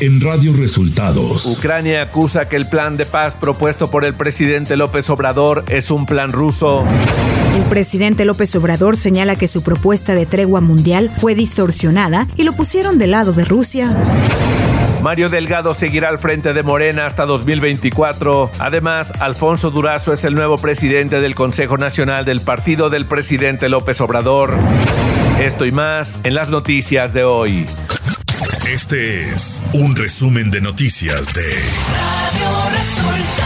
en Radio Resultados. Ucrania acusa que el plan de paz propuesto por el presidente López Obrador es un plan ruso. El presidente López Obrador señala que su propuesta de tregua mundial fue distorsionada y lo pusieron del lado de Rusia. Mario Delgado seguirá al frente de Morena hasta 2024. Además, Alfonso Durazo es el nuevo presidente del Consejo Nacional del Partido del presidente López Obrador. Esto y más en las noticias de hoy. Este es un resumen de noticias de Radio Resultados.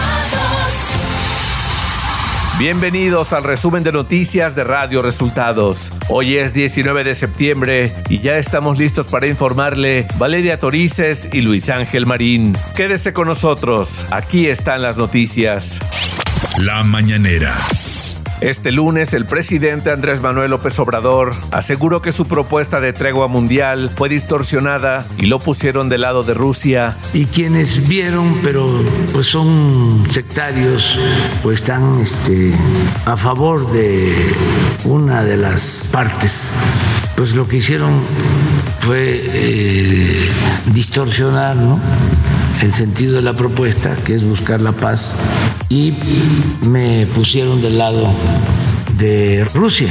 Bienvenidos al resumen de noticias de Radio Resultados. Hoy es 19 de septiembre y ya estamos listos para informarle Valeria Torices y Luis Ángel Marín. Quédese con nosotros, aquí están las noticias. La Mañanera. Este lunes, el presidente Andrés Manuel López Obrador aseguró que su propuesta de tregua mundial fue distorsionada y lo pusieron del lado de Rusia. Y quienes vieron, pero pues son sectarios, pues están a favor de una de las partes. Pues lo que hicieron fue distorsionar, ¿no?, el sentido de la propuesta, que es buscar la paz, y me pusieron del lado de Rusia.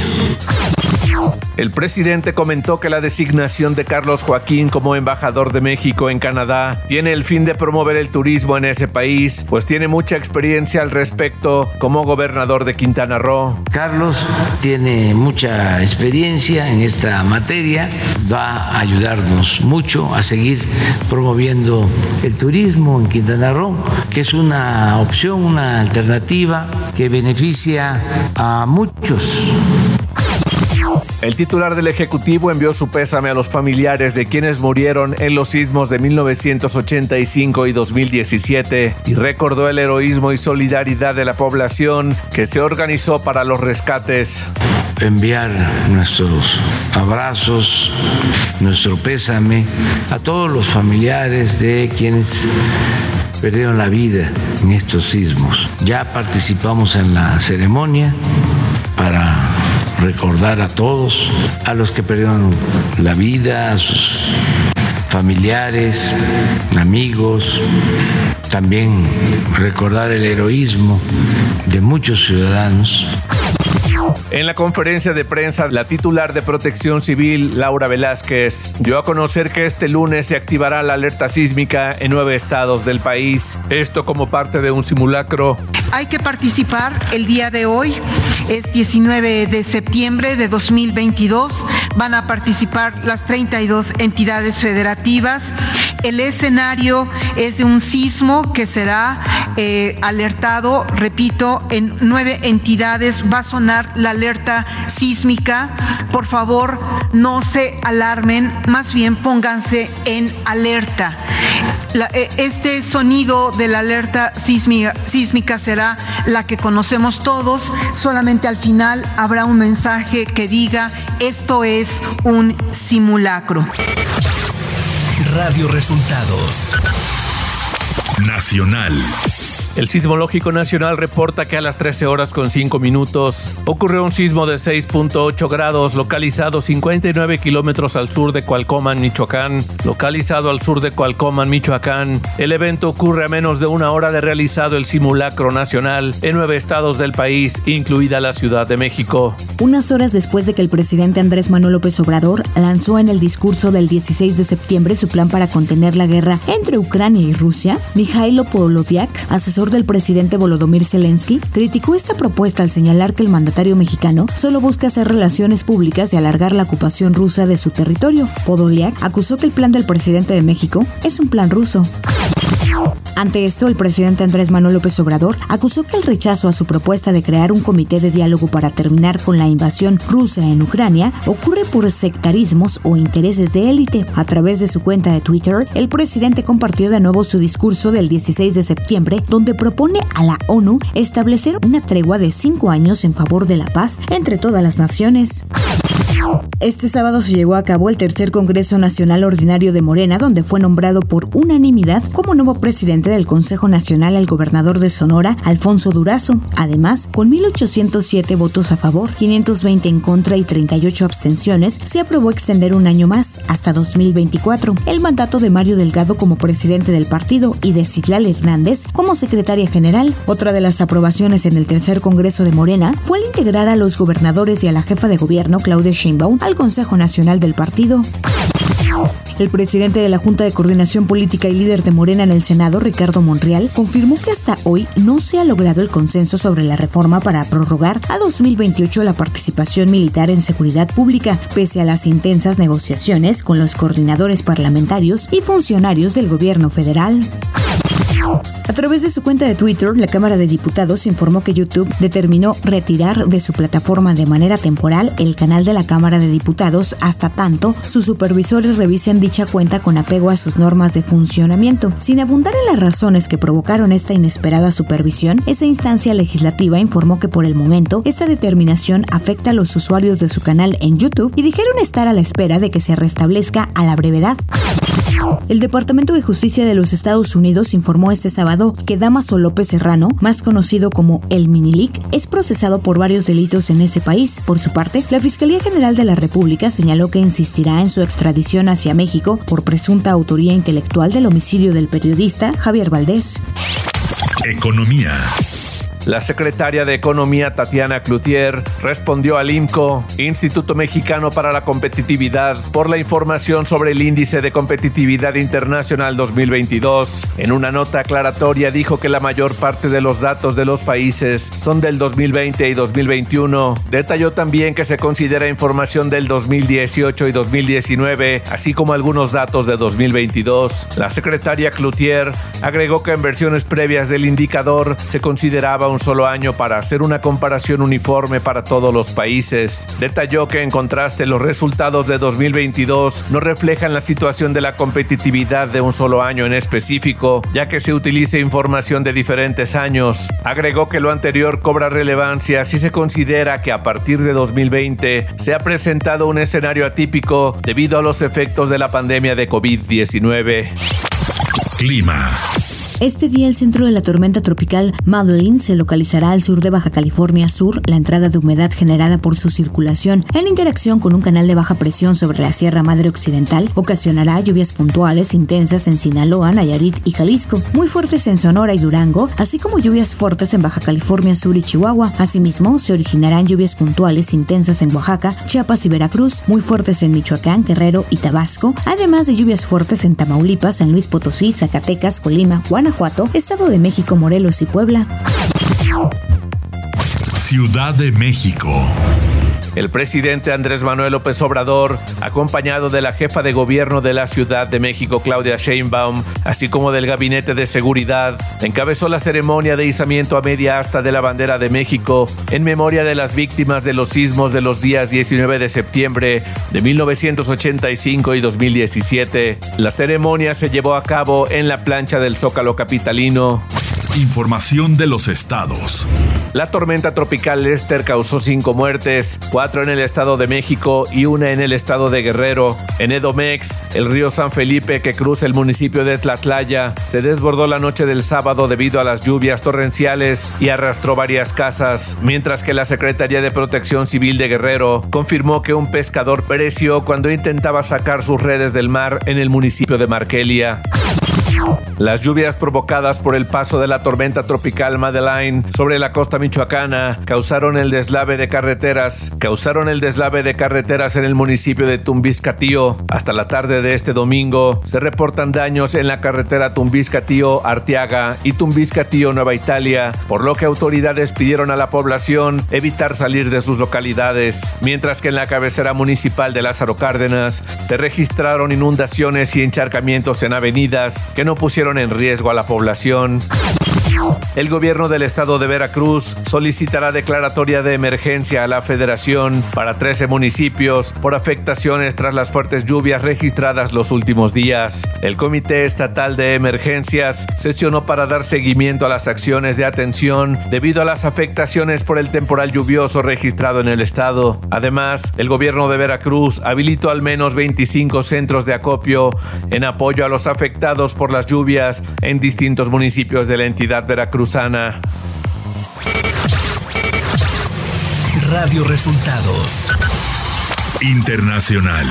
El presidente comentó que la designación de Carlos Joaquín como embajador de México en Canadá tiene el fin de promover el turismo en ese país, pues tiene mucha experiencia al respecto como gobernador de Quintana Roo. Carlos tiene mucha experiencia en esta materia, va a ayudarnos mucho a seguir promoviendo el turismo en Quintana Roo, que es una opción, una alternativa que beneficia a muchos. El titular del Ejecutivo envió su pésame a los familiares de quienes murieron en los sismos de 1985 y 2017 y recordó el heroísmo y solidaridad de la población que se organizó para los rescates. Enviar nuestros abrazos, nuestro pésame a todos los familiares de quienes perdieron la vida en estos sismos. Ya participamos en la ceremonia para recordar a todos, a los que perdieron la vida, a sus familiares, amigos, también recordar el heroísmo de muchos ciudadanos. En la conferencia de prensa, la titular de Protección Civil, Laura Velázquez, dio a conocer que este lunes se activará la alerta sísmica en 9 estados del país. Esto como parte de un simulacro. Hay que participar el día de hoy. Es 19 de septiembre de 2022. Van a participar las 32 entidades federativas. El escenario es de un sismo que será alertado, repito, en 9 entidades. Va a sonar la alerta sísmica. Por favor, no se alarmen, más bien pónganse en alerta. Este sonido de la alerta sísmica será la que conocemos todos. Solamente al final habrá un mensaje que diga: esto es un simulacro. Radio Resultados Nacional. El Sismológico Nacional reporta que a las 13:05 ocurrió un sismo de 6.8 grados localizado 59 kilómetros al sur de Coalcoman, Michoacán. El evento ocurre a menos de una hora de realizado el simulacro nacional en 9 estados del país, incluida la Ciudad de México. Unas horas después de que el presidente Andrés Manuel López Obrador lanzó en el discurso del 16 de septiembre su plan para contener la guerra entre Ucrania y Rusia, Mijailo Podolyak, asesor del presidente Volodymyr Zelensky, criticó esta propuesta al señalar que el mandatario mexicano solo busca hacer relaciones públicas y alargar la ocupación rusa de su territorio. Podolyak acusó que el plan del presidente de México es un plan ruso. Ante esto, el presidente Andrés Manuel López Obrador acusó que el rechazo a su propuesta de crear un comité de diálogo para terminar con la invasión rusa en Ucrania ocurre por sectarismos o intereses de élite. A través de su cuenta de Twitter, el presidente compartió de nuevo su discurso del 16 de septiembre, donde propone a la ONU establecer una tregua de 5 años en favor de la paz entre todas las naciones. Este sábado se llevó a cabo el tercer Congreso Nacional Ordinario de Morena, donde fue nombrado por unanimidad como nuevo presidente del Consejo Nacional al gobernador de Sonora, Alfonso Durazo. Además, con 1,807 votos a favor, 520 en contra y 38 abstenciones, se aprobó extender un año más, hasta 2024, el mandato de Mario Delgado como presidente del partido y de Citlali Hernández como secretaria general. Otra de las aprobaciones en el tercer Congreso de Morena fue el integrar a los gobernadores y a la jefa de gobierno, Claudia Sheinbaum, al Consejo Nacional del partido. El presidente de la Junta de Coordinación Política y líder de Morena en el Senado, Ricardo Monreal, confirmó que hasta hoy no se ha logrado el consenso sobre la reforma para prorrogar a 2028 la participación militar en seguridad pública, pese a las intensas negociaciones con los coordinadores parlamentarios y funcionarios del gobierno federal. A través de su cuenta de Twitter, la Cámara de Diputados informó que YouTube determinó retirar de su plataforma de manera temporal el canal de la Cámara de Diputados hasta tanto sus supervisores revisen dicha cuenta con apego a sus normas de funcionamiento. Sin abundar en las razones que provocaron esta inesperada supervisión, esa instancia legislativa informó que por el momento esta determinación afecta a los usuarios de su canal en YouTube y dijeron estar a la espera de que se restablezca a la brevedad. El Departamento de Justicia de los Estados Unidos informó este sábado que Damaso López Serrano, más conocido como el Minilic, es procesado por varios delitos en ese país. Por su parte, la Fiscalía General de la República señaló que insistirá en su extradición hacia México por presunta autoría intelectual del homicidio del periodista Javier Valdés. Economía. La secretaria de Economía, Tatiana Cloutier, respondió al IMCO, Instituto Mexicano para la Competitividad, por la información sobre el Índice de Competitividad Internacional 2022. En una nota aclaratoria dijo que la mayor parte de los datos de los países son del 2020 y 2021. Detalló también que se considera información del 2018 y 2019, así como algunos datos de 2022. La secretaria Cloutier agregó que en versiones previas del indicador se consideraba un solo año para hacer una comparación uniforme para todos los países. Detalló que en contraste los resultados de 2022 no reflejan la situación de la competitividad de un solo año en específico, ya que se utiliza información de diferentes años. Agregó que lo anterior cobra relevancia si se considera que a partir de 2020 se ha presentado un escenario atípico debido a los efectos de la pandemia de COVID-19. Clima. Este día el centro de la tormenta tropical Madeline se localizará al sur de Baja California Sur. La entrada de humedad generada por su circulación en interacción con un canal de baja presión sobre la Sierra Madre Occidental ocasionará lluvias puntuales intensas en Sinaloa, Nayarit y Jalisco, muy fuertes en Sonora y Durango, así como lluvias fuertes en Baja California Sur y Chihuahua. Asimismo, se originarán lluvias puntuales intensas en Oaxaca, Chiapas y Veracruz, muy fuertes en Michoacán, Guerrero y Tabasco, además de lluvias fuertes en Tamaulipas, San Luis Potosí, Zacatecas, Colima, Guanajuato, Estado de México, Morelos y Puebla. Ciudad de México. El presidente Andrés Manuel López Obrador, acompañado de la jefa de gobierno de la Ciudad de México, Claudia Sheinbaum, así como del Gabinete de Seguridad, encabezó la ceremonia de izamiento a media asta de la bandera de México en memoria de las víctimas de los sismos de los días 19 de septiembre de 1985 y 2017. La ceremonia se llevó a cabo en la plancha del Zócalo capitalino. Información de los estados. La tormenta tropical Lester causó 5 muertes, 4 en el Estado de México y 1 en el Estado de Guerrero. En Edomex, el río San Felipe, que cruza el municipio de Tlatlaya, se desbordó la noche del sábado debido a las lluvias torrenciales y arrastró varias casas, mientras que la Secretaría de Protección Civil de Guerrero confirmó que un pescador pereció cuando intentaba sacar sus redes del mar en el municipio de Markelia. Las lluvias provocadas por el paso de la tormenta tropical Madeline sobre la costa michoacana causaron el deslave de carreteras en el municipio de Tumbiscatío. Hasta la tarde de este domingo se reportan daños en la carretera Tumbiscatío-Arteaga y Tumbiscatío-Nueva Italia, por lo que autoridades pidieron a la población evitar salir de sus localidades, mientras que en la cabecera municipal de Lázaro Cárdenas se registraron inundaciones y encharcamientos en avenidas que no pusieron en riesgo a la población. El gobierno del estado de Veracruz solicitará declaratoria de emergencia a la Federación para 13 municipios por afectaciones tras las fuertes lluvias registradas los últimos días. El Comité Estatal de Emergencias sesionó para dar seguimiento a las acciones de atención debido a las afectaciones por el temporal lluvioso registrado en el estado. Además, el gobierno de Veracruz habilitó al menos 25 centros de acopio en apoyo a los afectados por las lluvias en distintos municipios de la entidad veracruzana. Radio Resultados Internacional.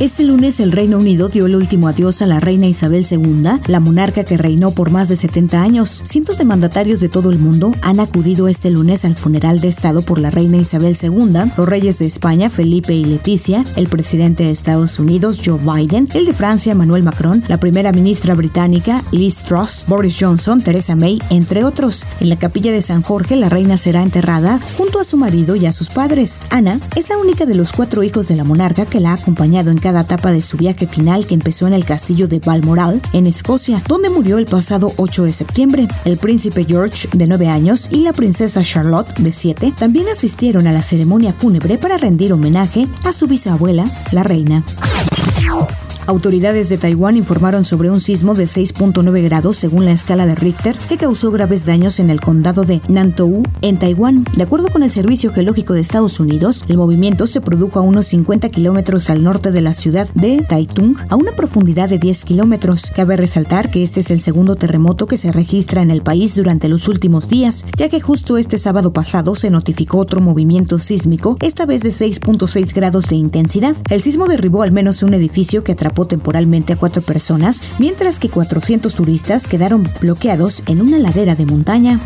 Este lunes el Reino Unido dio el último adiós a la reina Isabel II, la monarca que reinó por más de 70 años. Cientos de mandatarios de todo el mundo han acudido este lunes al funeral de Estado por la reina Isabel II, los reyes de España, Felipe y Letizia, el presidente de Estados Unidos, Joe Biden, el de Francia, Emmanuel Macron, la primera ministra británica, Liz Truss, Boris Johnson, Theresa May, entre otros. En la capilla de San Jorge, la reina será enterrada junto a su marido y a sus padres. Ana es la única de los 4 hijos de la monarca que la ha acompañado en cada etapa de su viaje final, que empezó en el castillo de Balmoral, en Escocia, donde murió el pasado 8 de septiembre. El príncipe George, de 9 años, y la princesa Charlotte, de 7, también asistieron a la ceremonia fúnebre para rendir homenaje a su bisabuela, la reina. Autoridades de Taiwán informaron sobre un sismo de 6.9 grados según la escala de Richter que causó graves daños en el condado de Nantou, en Taiwán. De acuerdo con el Servicio Geológico de Estados Unidos, el movimiento se produjo a unos 50 kilómetros al norte de la ciudad de Taitung, a una profundidad de 10 kilómetros. Cabe resaltar que este es el segundo terremoto que se registra en el país durante los últimos días, ya que justo este sábado pasado se notificó otro movimiento sísmico, esta vez de 6.6 grados de intensidad. El sismo derribó al menos un edificio que atrapó temporalmente a 4 personas, mientras que 400 turistas quedaron bloqueados en una ladera de montaña.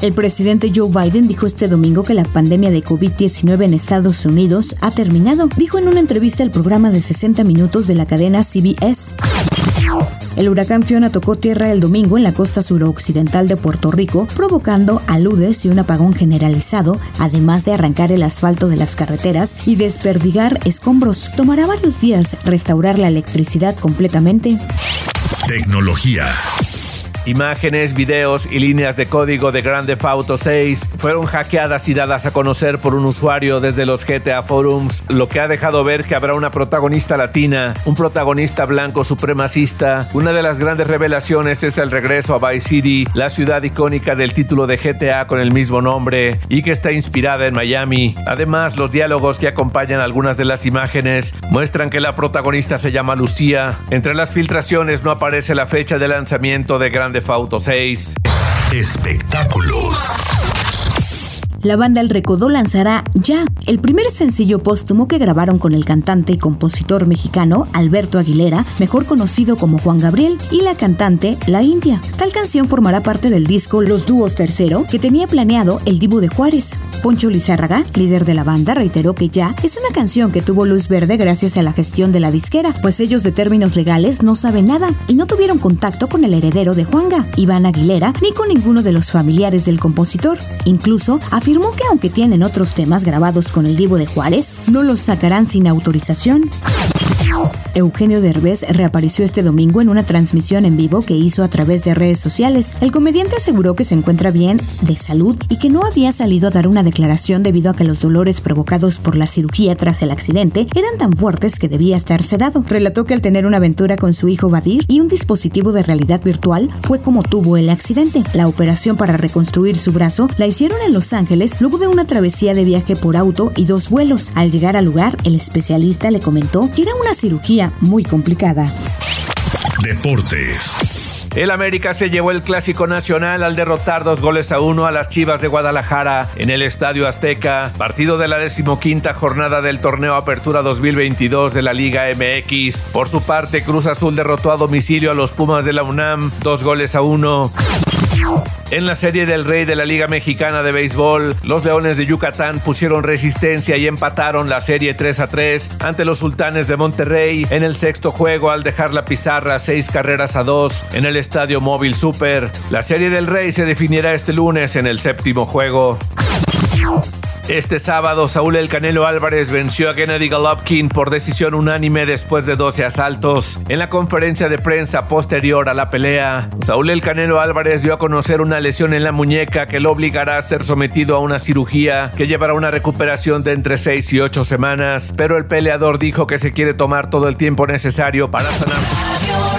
El presidente Joe Biden dijo este domingo que la pandemia de COVID-19 en Estados Unidos ha terminado, dijo en una entrevista al programa de 60 minutos de la cadena CBS. El huracán Fiona tocó tierra el domingo en la costa suroccidental de Puerto Rico, provocando aludes y un apagón generalizado, además de arrancar el asfalto de las carreteras y desperdigar escombros. Tomará varios días restaurar la electricidad completamente. Tecnología. Imágenes, videos y líneas de código de Grand Theft Auto 6 fueron hackeadas y dadas a conocer por un usuario desde los GTA Forums, lo que ha dejado ver que habrá una protagonista latina, un protagonista blanco supremacista. Una de las grandes revelaciones es el regreso a Vice City, la ciudad icónica del título de GTA con el mismo nombre y que está inspirada en Miami. Además, los diálogos que acompañan algunas de las imágenes muestran que la protagonista se llama Lucía. Entre las filtraciones no aparece la fecha de lanzamiento de Grand Theft Auto 6. Espectáculos. La banda El Recodo lanzará Ya, el primer sencillo póstumo que grabaron con el cantante y compositor mexicano Alberto Aguilera, mejor conocido como Juan Gabriel, y la cantante La India. Tal canción formará parte del disco Los Dúos Tercero, que tenía planeado el Divo de Juárez. Poncho Lizárraga, líder de la banda, reiteró que Ya es una canción que tuvo luz verde gracias a la gestión de la disquera, pues ellos de términos legales no saben nada y no tuvieron contacto con el heredero de Juanga, Iván Aguilera, ni con ninguno de los familiares del compositor. Incluso afirmó que aunque tienen otros temas grabados con el Divo de Juárez, no los sacarán sin autorización. Eugenio Derbez reapareció este domingo en una transmisión en vivo que hizo a través de redes sociales. El comediante aseguró que se encuentra bien de salud y que no había salido a dar una declaración debido a que los dolores provocados por la cirugía tras el accidente eran tan fuertes que debía estar sedado. Relató que al tener una aventura con su hijo Badir y un dispositivo de realidad virtual fue como tuvo el accidente. La operación para reconstruir su brazo la hicieron en Los Ángeles luego de una travesía de viaje por auto y 2 vuelos. Al llegar al lugar, el especialista le comentó que era una cirugía muy complicada. Deportes. El América se llevó el Clásico Nacional al derrotar 2-1 a las Chivas de Guadalajara en el Estadio Azteca, partido de la 15ª jornada del torneo Apertura 2022 de la Liga MX. Por su parte, Cruz Azul derrotó a domicilio a los Pumas de la UNAM 2-1. En la Serie del Rey de la Liga Mexicana de Béisbol, los Leones de Yucatán pusieron resistencia y empataron la serie 3-3 ante los Sultanes de Monterrey en el 6º juego al dejar la pizarra 6-2 en el Estadio Móvil Super. La Serie del Rey se definirá este lunes en el 7º juego. Este sábado, Saúl El Canelo Álvarez venció a Gennady Golovkin por decisión unánime después de 12 asaltos. En la conferencia de prensa posterior a la pelea, Saúl El Canelo Álvarez dio a conocer una lesión en la muñeca que lo obligará a ser sometido a una cirugía que llevará una recuperación de entre 6 y 8 semanas, pero el peleador dijo que se quiere tomar todo el tiempo necesario para sanar.